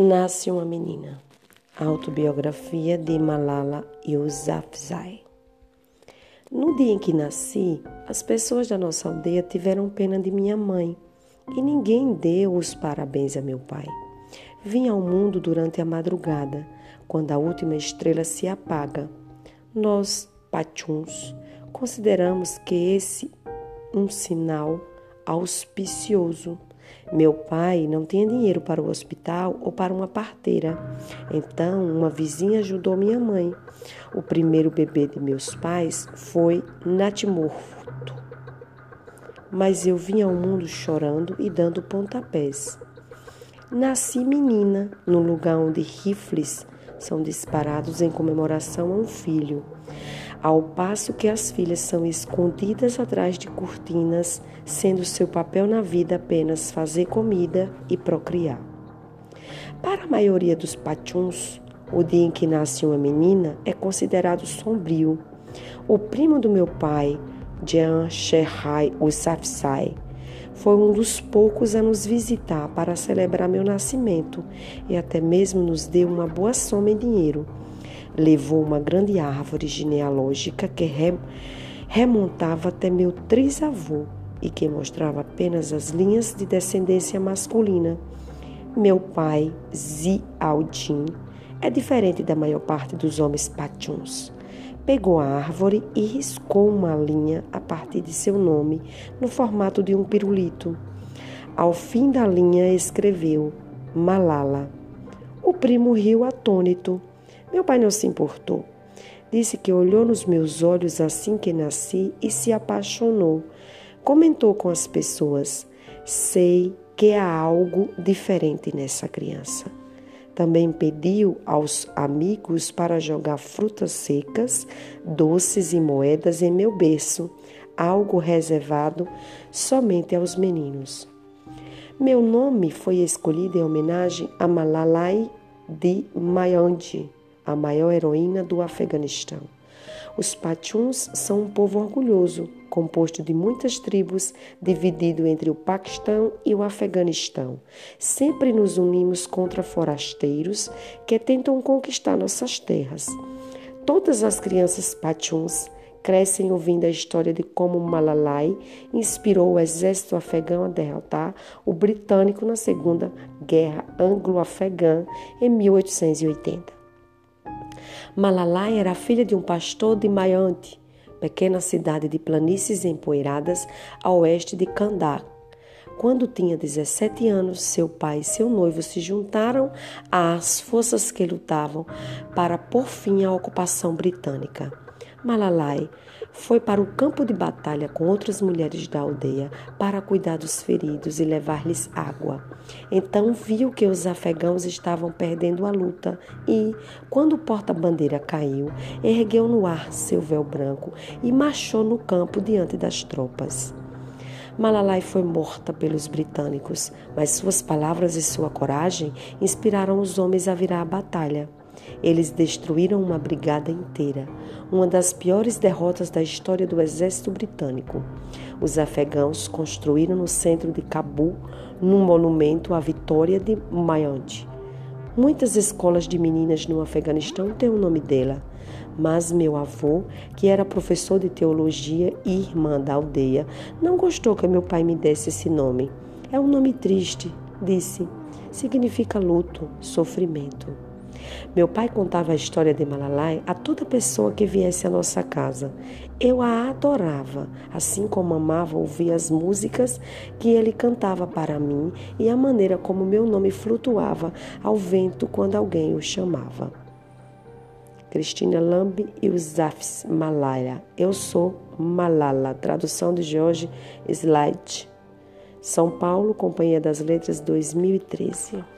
Nasce uma menina. Autobiografia de Malala Yousafzai. No dia em que nasci, as pessoas da nossa aldeia tiveram pena de minha mãe e ninguém deu os parabéns a meu pai. Vim ao mundo durante a madrugada, quando a última estrela se apaga. Nós, pachuns, consideramos que esse um sinal auspicioso. Meu pai não tinha dinheiro para o hospital ou para uma parteira. Então, uma vizinha ajudou minha mãe. O primeiro bebê de meus pais foi natimorto. Mas eu vim ao mundo chorando e dando pontapés. Nasci menina, num lugar onde rifles são disparados em comemoração a um filho, ao passo que as filhas são escondidas atrás de cortinas, sendo seu papel na vida apenas fazer comida e procriar. Para a maioria dos pachuns, o dia em que nasce uma menina é considerado sombrio. O primo do meu pai, Jean Sherhai Usafsai, foi um dos poucos a nos visitar para celebrar meu nascimento e até mesmo nos deu uma boa soma em dinheiro. Levou uma grande árvore genealógica que remontava até meu trisavô e que mostrava apenas as linhas de descendência masculina. Meu pai, Zi Aldin, é diferente da maior parte dos homens pachuns. Pegou a árvore e riscou uma linha a partir de seu nome no formato de um pirulito. Ao fim da linha escreveu Malala. O primo riu atônito. Meu pai não se importou. Disse que olhou nos meus olhos assim que nasci e se apaixonou. Comentou com as pessoas: sei que há algo diferente nessa criança. Também pediu aos amigos para jogar frutas secas, doces e moedas em meu berço, algo reservado somente aos meninos. Meu nome foi escolhido em homenagem a Malalai de Maiwand, a maior heroína do Afeganistão. Os pachuns são um povo orgulhoso, composto de muitas tribos, dividido entre o Paquistão e o Afeganistão. Sempre nos unimos contra forasteiros que tentam conquistar nossas terras. Todas as crianças pachuns crescem ouvindo a história de como Malalai inspirou o exército afegão a derrotar o britânico na Segunda Guerra Anglo-Afegã em 1880. Malalai era filha de um pastor de Maiwand, pequena cidade de planícies empoeiradas a oeste de Kandahar. Quando tinha 17 anos, seu pai e seu noivo se juntaram às forças que lutavam para pôr fim à ocupação britânica. Malalai foi para o campo de batalha com outras mulheres da aldeia para cuidar dos feridos e levar-lhes água. Então viu que os afegãos estavam perdendo a luta e, quando o porta-bandeira caiu, ergueu no ar seu véu branco e marchou no campo diante das tropas. Malalai foi morta pelos britânicos, mas suas palavras e sua coragem inspiraram os homens a virar a batalha. Eles destruíram uma brigada inteira, uma das piores derrotas da história do exército britânico. Os afegãos construíram no centro de Cabul, num monumento à vitória de Maiwand. Muitas escolas de meninas no Afeganistão têm o nome dela, mas meu avô, que era professor de teologia e irmã da aldeia, não gostou que meu pai me desse esse nome. É um nome triste, disse. Significa luto, sofrimento. Meu pai contava a história de Malalai a toda pessoa que viesse à nossa casa. Eu a adorava, assim como amava ouvir as músicas que ele cantava para mim e a maneira como meu nome flutuava ao vento quando alguém o chamava. Cristina Lambe e Usafsai Malala. Eu sou Malala. Tradução de George Slade. São Paulo, Companhia das Letras, 2013.